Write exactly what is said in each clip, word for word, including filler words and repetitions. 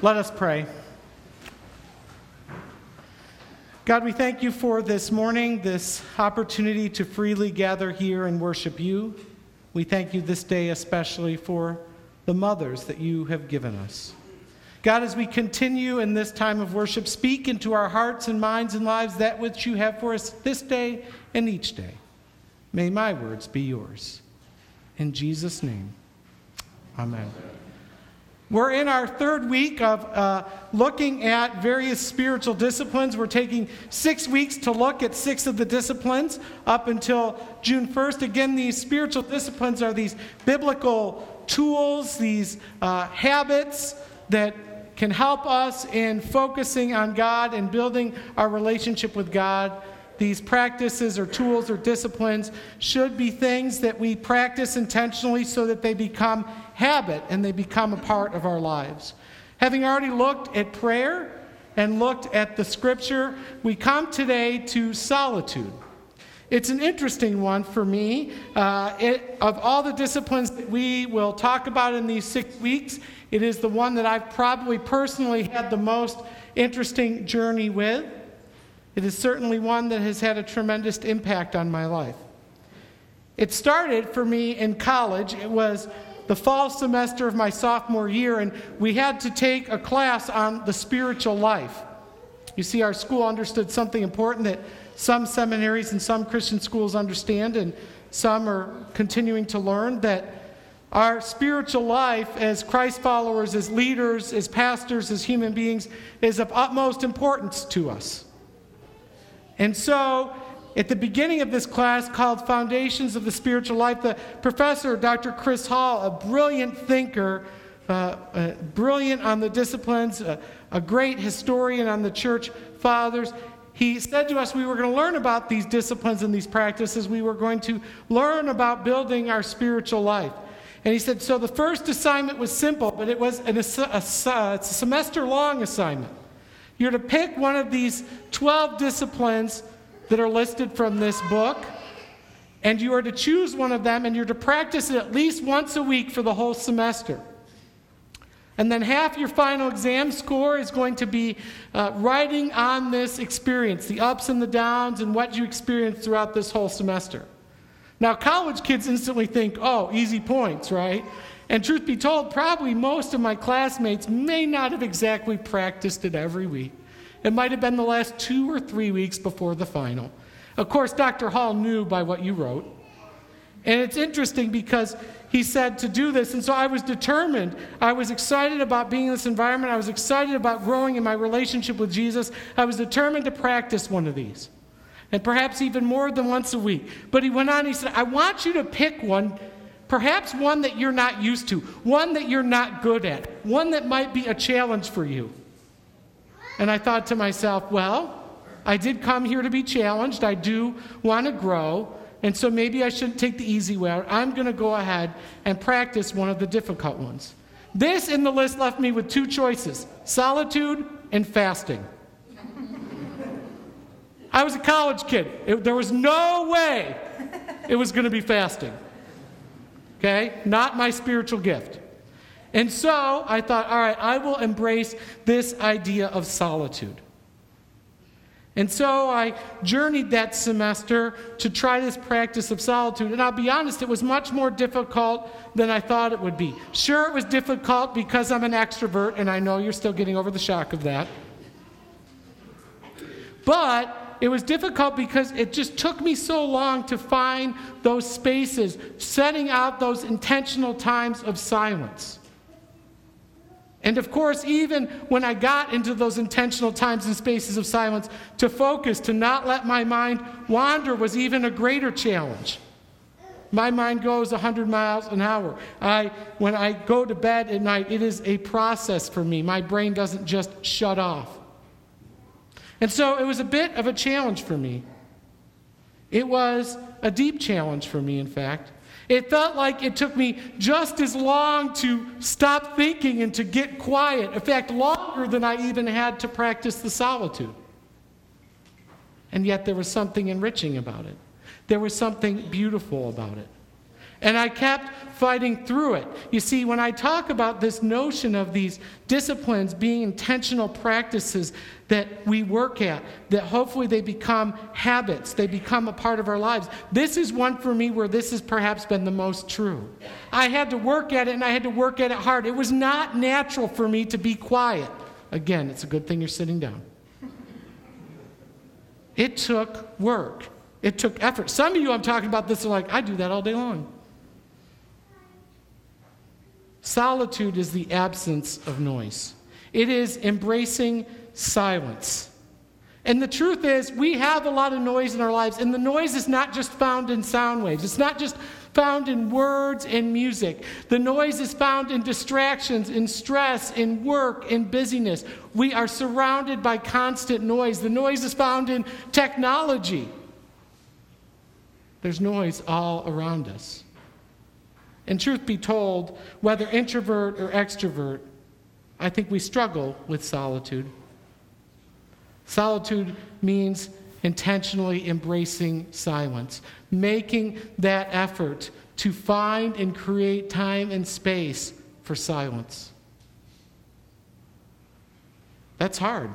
Let us pray. God, we thank you for this morning, this opportunity to freely gather here and worship you. We thank you this day especially for the mothers that you have given us. God, as we continue in this time of worship, speak into our hearts and minds and lives that which you have for us this day and each day. May my words be yours. In Jesus' name, amen. We're in our third week of uh, looking at various spiritual disciplines. We're taking six weeks to look at six of the disciplines up until June first. Again, these spiritual disciplines are these biblical tools, these uh, habits that can help us in focusing on God and building our relationship with God. These practices or tools or disciplines should be things that we practice intentionally so that they become habit and they become a part of our lives. Having already looked at prayer and looked at the scripture, we come today to solitude. It's an interesting one for me. Uh, it, of all the disciplines that we will talk about in these six weeks, it is the one that I've probably personally had the most interesting journey with. It is certainly one that has had a tremendous impact on my life. It started for me in college. It was the fall semester of my sophomore year, and we had to take a class on the spiritual life. You see, our school understood something important that some seminaries and some Christian schools understand, and some are continuing to learn, that our spiritual life as Christ followers, as leaders, as pastors, as human beings, is of utmost importance to us. And so, at the beginning of this class called Foundations of the Spiritual Life, the professor, Doctor Chris Hall, a brilliant thinker, uh, uh, brilliant on the disciplines, uh, a great historian on the church fathers, he said to us we were going to learn about these disciplines and these practices. We were going to learn about building our spiritual life. And he said, so the first assignment was simple, but it was an ass- ass- a semester-long assignment. You're to pick one of these twelve disciplines that are listed from this book, and you are to choose one of them, and you're to practice it at least once a week for the whole semester. And then half your final exam score is going to be uh, writing on this experience, the ups and the downs and what you experienced throughout this whole semester. Now, college kids instantly think, oh, easy points, right? And truth be told, probably most of my classmates may not have exactly practiced it every week. It might have been the last two or three weeks before the final. Of course, Doctor Hall knew by what you wrote. And it's interesting because he said to do this, and so I was determined. I was excited about being in this environment. I was excited about growing in my relationship with Jesus. I was determined to practice one of these, and perhaps even more than once a week. But he went on, he said, I want you to pick one. Perhaps one that you're not used to, one that you're not good at, one that might be a challenge for you. And I thought to myself, well, I did come here to be challenged. I do want to grow, and so maybe I shouldn't take the easy way out. I'm going to go ahead and practice one of the difficult ones. This in the list left me with two choices, solitude and fasting. I was a college kid. It, there was no way it was going to be fasting. Okay? Not my spiritual gift. And so I thought, all right, I will embrace this idea of solitude. And so I journeyed that semester to try this practice of solitude. And I'll be honest, it was much more difficult than I thought it would be. Sure, it was difficult because I'm an extrovert, and I know you're still getting over the shock of that. But it was difficult because it just took me so long to find those spaces, setting out those intentional times of silence. And of course, even when I got into those intentional times and spaces of silence, to focus, to not let my mind wander was even a greater challenge. My mind goes one hundred miles an hour. I, when I go to bed at night, it is a process for me. My brain doesn't just shut off. And so it was a bit of a challenge for me. It was a deep challenge for me, in fact. It felt like it took me just as long to stop thinking and to get quiet. In fact, longer than I even had to practice the solitude. And yet there was something enriching about it. There was something beautiful about it. And I kept fighting through it. You see, when I talk about this notion of these disciplines being intentional practices that we work at, that hopefully they become habits, they become a part of our lives, this is one for me where this has perhaps been the most true. I had to work at it, and I had to work at it hard. It was not natural for me to be quiet. Again, it's a good thing you're sitting down. It took work. It took effort. Some of you I'm talking about this are like, I do that all day long. Solitude is the absence of noise. It is embracing silence. And the truth is, we have a lot of noise in our lives, and the noise is not just found in sound waves. It's not just found in words and music. The noise is found in distractions, in stress, in work, in busyness. We are surrounded by constant noise. The noise is found in technology. There's noise all around us. And truth be told, whether introvert or extrovert, I think we struggle with solitude. Solitude means intentionally embracing silence, making that effort to find and create time and space for silence. That's hard,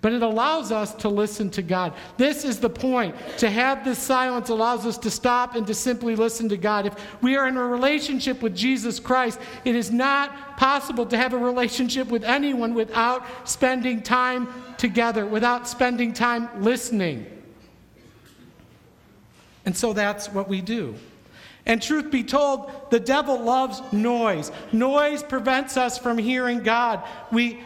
but it allows us to listen to God. This is the point. To have this silence allows us to stop and to simply listen to God. If we are in a relationship with Jesus Christ, it is not possible to have a relationship with anyone without spending time together, without spending time listening. And so that's what we do. And truth be told, the devil loves noise. Noise prevents us from hearing God. We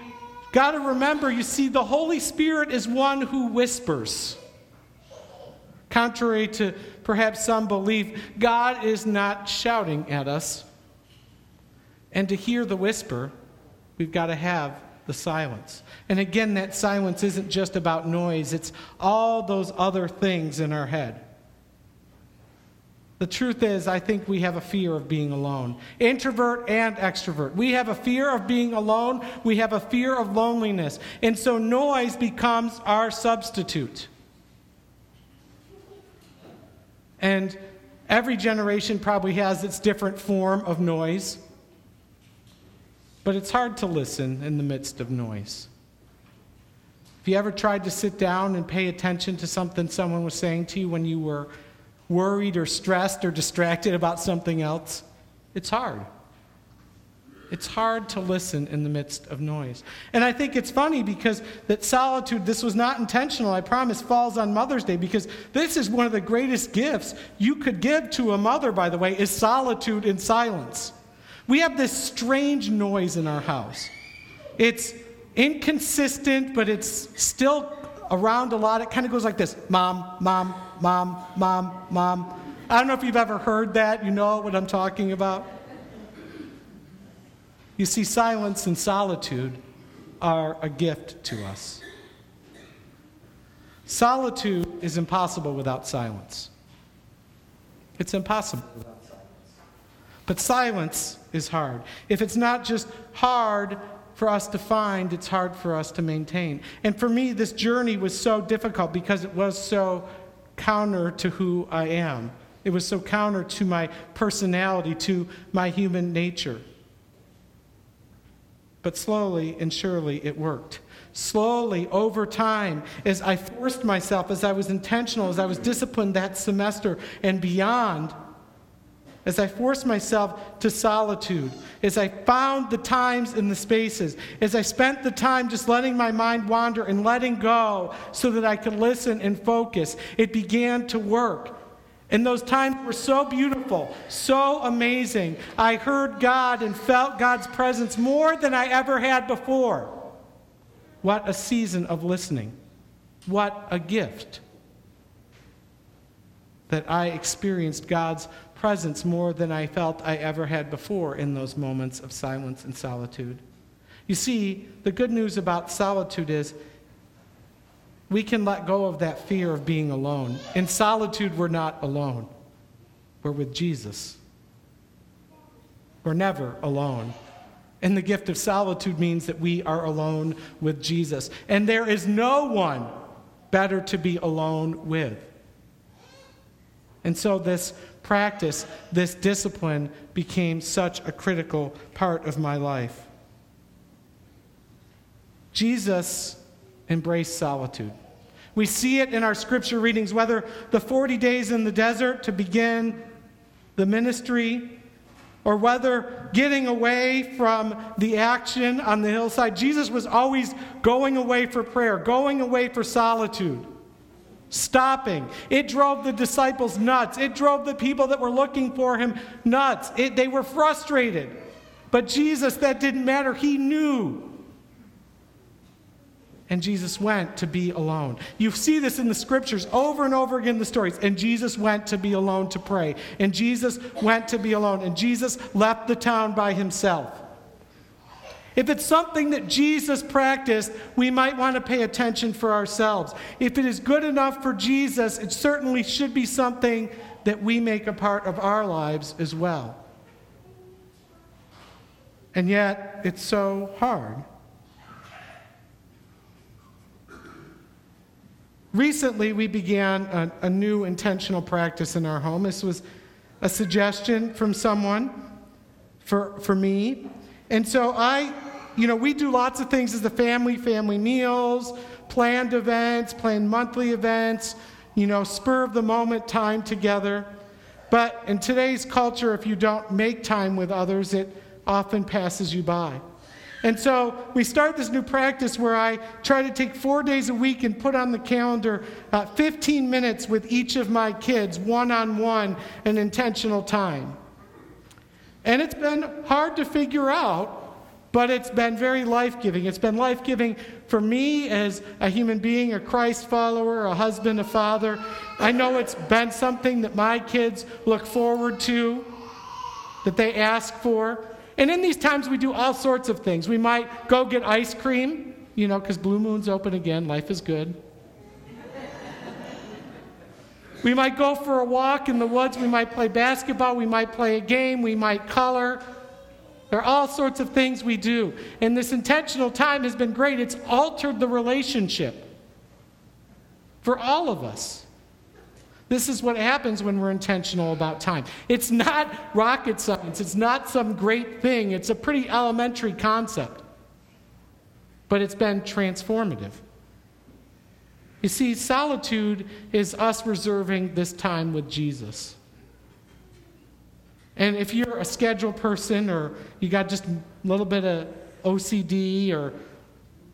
got to remember, you see, the Holy Spirit is one who whispers. Contrary to perhaps some belief, God is not shouting at us. And to hear the whisper, we've got to have the silence. And again, that silence isn't just about noise. It's all those other things in our head. The truth is, I think we have a fear of being alone. Introvert and extrovert. We have a fear of being alone. We have a fear of loneliness. And so noise becomes our substitute. And every generation probably has its different form of noise. But it's hard to listen in the midst of noise. Have you ever tried to sit down and pay attention to something someone was saying to you when you were worried or stressed or distracted about something else? It's hard. It's hard to listen in the midst of noise. And I think it's funny because that solitude, this was not intentional, I promise, falls on Mother's Day, because this is one of the greatest gifts you could give to a mother, by the way, is solitude and silence. We have this strange noise in our house. It's inconsistent, but it's still around a lot. It kind of goes like this: mom, mom, mom, mom, mom. I don't know if you've ever heard that. You know what I'm talking about. You see, silence and solitude are a gift to us. Solitude is impossible without silence. It's impossible without silence. But silence is hard. If it's not just hard for us to find, it's hard for us to maintain. And for me, this journey was so difficult because it was so counter to who I am. It was so counter to my personality, to my human nature. But slowly and surely it worked. Slowly, over time, as I forced myself, as I was intentional, as I was disciplined that semester and beyond, as I forced myself to solitude, as I found the times and the spaces, as I spent the time just letting my mind wander and letting go so that I could listen and focus, it began to work. And those times were so beautiful, so amazing. I heard God and felt God's presence more than I ever had before. What a season of listening. What a gift that I experienced God's presence more than I felt I ever had before in those moments of silence and solitude. You see, the good news about solitude is we can let go of that fear of being alone. In solitude, we're not alone. We're with Jesus. We're never alone. And the gift of solitude means that we are alone with Jesus. And there is no one better to be alone with. And so this practice this discipline became such a critical part of my life. Jesus embraced solitude. We see it in our scripture readings, whether the forty days in the desert to begin the ministry, or whether getting away from the action on the hillside. Jesus was always going away for prayer, going away for solitude, stopping. It drove the disciples nuts. It drove the people that were looking for him nuts. It, they were frustrated. But Jesus, that didn't matter. He knew. And Jesus went to be alone. You see this in the scriptures over and over again, the stories. And Jesus went to be alone to pray. And Jesus went to be alone. And Jesus left the town by himself. If it's something that Jesus practiced, we might want to pay attention for ourselves. If it is good enough for Jesus, it certainly should be something that we make a part of our lives as well. And yet, it's so hard. Recently, we began a, a new intentional practice in our home. This was a suggestion from someone for, for me. And so I, you know, we do lots of things as a family, family meals, planned events, planned monthly events, you know, spur of the moment time together. But in today's culture, if you don't make time with others, it often passes you by. And so we start this new practice where I try to take four days a week and put on the calendar uh, fifteen minutes with each of my kids, one-on-one, an intentional time. And it's been hard to figure out, but it's been very life-giving. It's been life-giving for me as a human being, a Christ follower, a husband, a father. I know it's been something that my kids look forward to, that they ask for. And in these times, we do all sorts of things. We might go get ice cream, you know, because Blue Moon's open again. Life is good. We might go for a walk in the woods. We might play basketball. We might play a game. We might color. There are all sorts of things we do. And this intentional time has been great. It's altered the relationship for all of us. This is what happens when we're intentional about time. It's not rocket science. It's not some great thing. It's a pretty elementary concept. But it's been transformative. You see, solitude is us reserving this time with Jesus. And if you're a schedule person or you got just a little bit of O C D or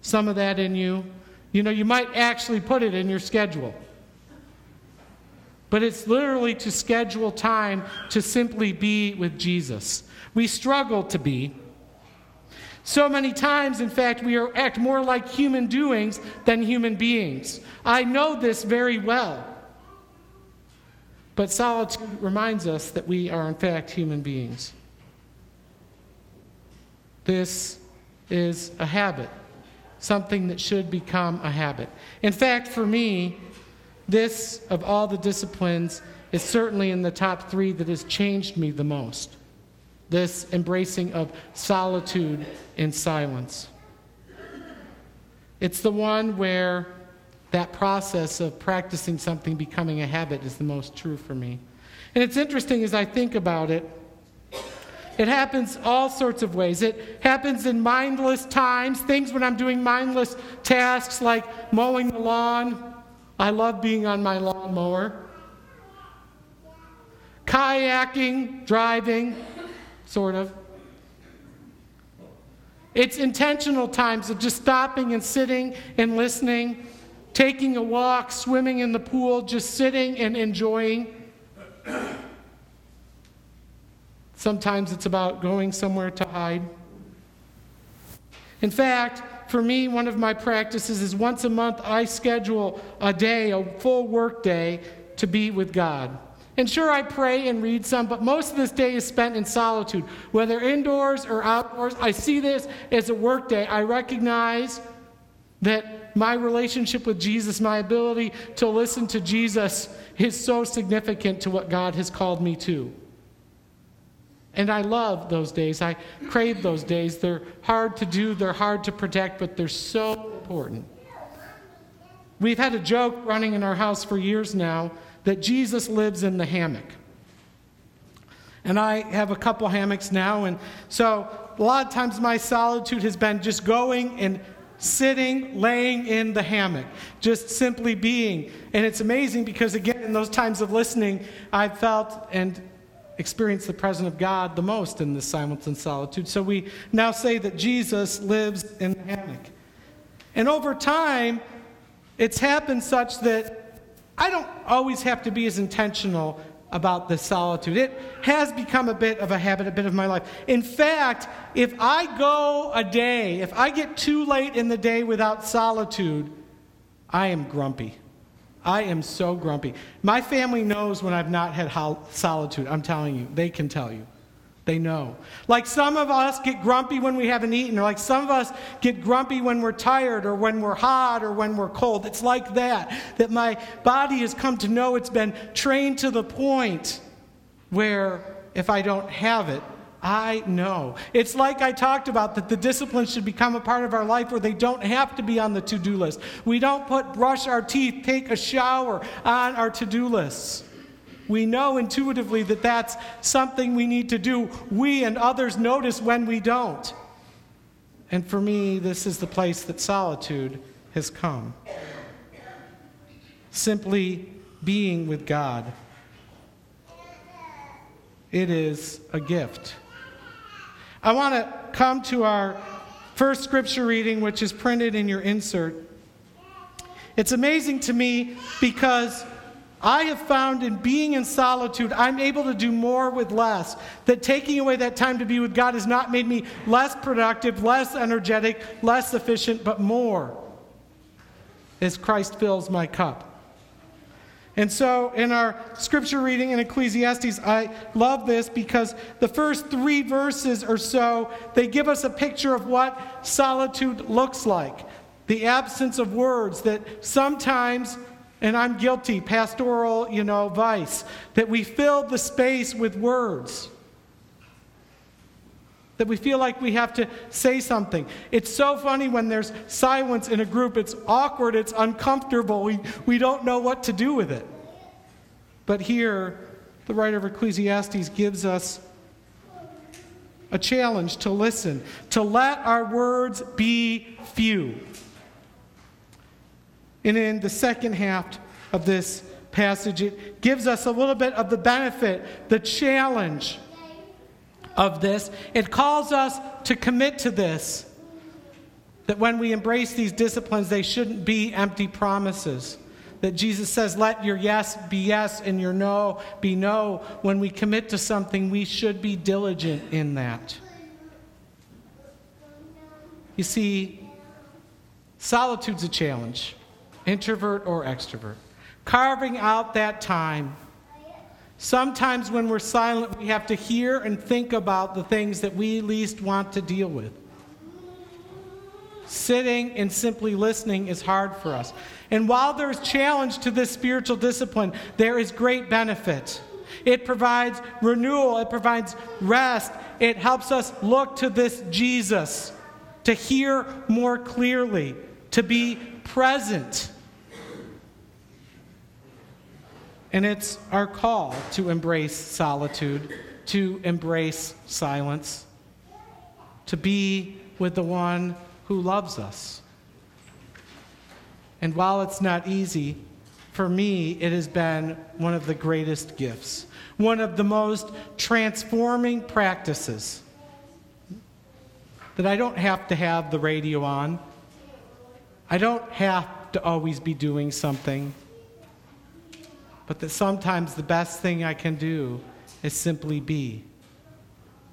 some of that in you, you know, you might actually put it in your schedule. But it's literally to schedule time to simply be with Jesus. We struggle to be. So many times, in fact, we are, act more like human doings than human beings. I know this very well. But solitude reminds us that we are, in fact, human beings. This is a habit, something that should become a habit. In fact, for me, this, of all the disciplines, is certainly in the top three that has changed me the most. This embracing of solitude and silence. It's the one where that process of practicing something becoming a habit is the most true for me. And it's interesting as I think about it, it happens all sorts of ways. It happens in mindless times, things when I'm doing mindless tasks like mowing the lawn. I love being on my lawnmower. Kayaking, driving, sort of. It's intentional times of just stopping and sitting and listening, taking a walk, swimming in the pool, just sitting and enjoying. Sometimes it's about going somewhere to hide. In fact, for me, one of my practices is once a month I schedule a day, a full work day, to be with God. And sure, I pray and read some, but most of this day is spent in solitude. Whether indoors or outdoors, I see this as a work day. I recognize that my relationship with Jesus, my ability to listen to Jesus, is so significant to what God has called me to. And I love those days. I crave those days. They're hard to do. They're hard to protect, but they're so important. We've had a joke running in our house for years now that Jesus lives in the hammock. And I have a couple hammocks now. And so a lot of times my solitude has been just going and sitting, laying in the hammock, just simply being. And it's amazing because, again, in those times of listening, I felt and experienced the presence of God the most in this silence and solitude. So we now say that Jesus lives in the hammock. And over time, it's happened such that I don't always have to be as intentional about this solitude. It has become a bit of a habit, a bit of my life. In fact, if I go a day, if I get too late in the day without solitude, I am grumpy. I am so grumpy. My family knows when I've not had solitude. I'm telling you, they can tell you. They know. Like some of us get grumpy when we haven't eaten, or like some of us get grumpy when we're tired, or when we're hot, or when we're cold. It's like that, that my body has come to know, it's been trained to the point where if I don't have it, I know. It's like I talked about, that the disciplines should become a part of our life where they don't have to be on the to-do list. We don't put brush our teeth, take a shower on our to-do lists. We know intuitively that that's something we need to do. We and others notice when we don't. And for me, this is the place that solitude has come. Simply being with God. It is a gift. I want to come to our first scripture reading, which is printed in your insert. It's amazing to me because I have found in being in solitude, I'm able to do more with less. That taking away that time to be with God has not made me less productive, less energetic, less efficient, but more as Christ fills my cup. And so in our scripture reading in Ecclesiastes, I love this because the first three verses or so, they give us a picture of what solitude looks like. The absence of words that sometimes... And I'm guilty, pastoral, you know, vice, that we fill the space with words. That we feel like we have to say something. It's so funny when there's silence in a group. It's awkward, it's uncomfortable. We, we don't know what to do with it. But here, the writer of Ecclesiastes gives us a challenge to listen, to let our words be few. And in the second half of this passage, it gives us a little bit of the benefit, the challenge of this. It calls us to commit to this, that when we embrace these disciplines, they shouldn't be empty promises. That Jesus says, let your yes be yes and your no be no. When we commit to something, we should be diligent in that. You see, solitude's a challenge. Introvert or extrovert. Carving out that time. Sometimes when we're silent, we have to hear and think about the things that we least want to deal with. Sitting and simply listening is hard for us. And while there's challenge to this spiritual discipline, there is great benefit. It provides renewal. It provides rest. It helps us look to this Jesus, to hear more clearly, to be present. And it's our call to embrace solitude, to embrace silence, to be with the one who loves us. And while it's not easy, for me, it has been one of the greatest gifts, one of the most transforming practices, that I don't have to have the radio on. I don't have to always be doing something, but that sometimes the best thing I can do is simply be.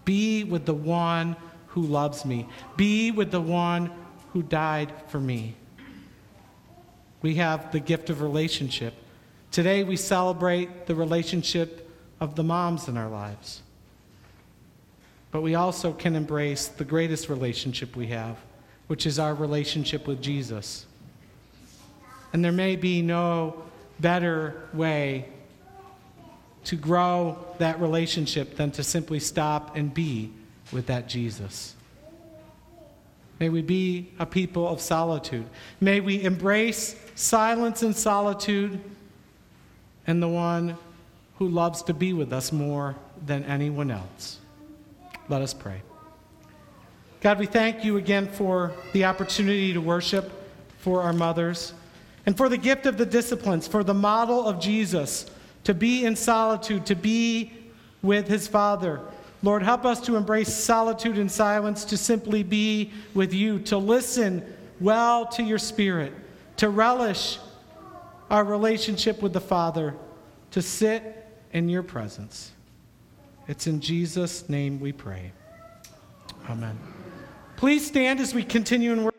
Be with the one who loves me. Be with the one who died for me. We have the gift of relationship. Today we celebrate the relationship of the moms in our lives. But we also can embrace the greatest relationship we have, which is our relationship with Jesus. And there may be no better way to grow that relationship than to simply stop and be with that Jesus. May we be a people of solitude. May we embrace silence and solitude and the one who loves to be with us more than anyone else. Let us pray. God, we thank you again for the opportunity to worship, for our mothers, and for the gift of the disciplines, for the model of Jesus, to be in solitude, to be with his Father. Lord, help us to embrace solitude and silence, to simply be with you, to listen well to your Spirit, to relish our relationship with the Father, to sit in your presence. It's in Jesus' name we pray. Amen. Please stand as we continue in worship.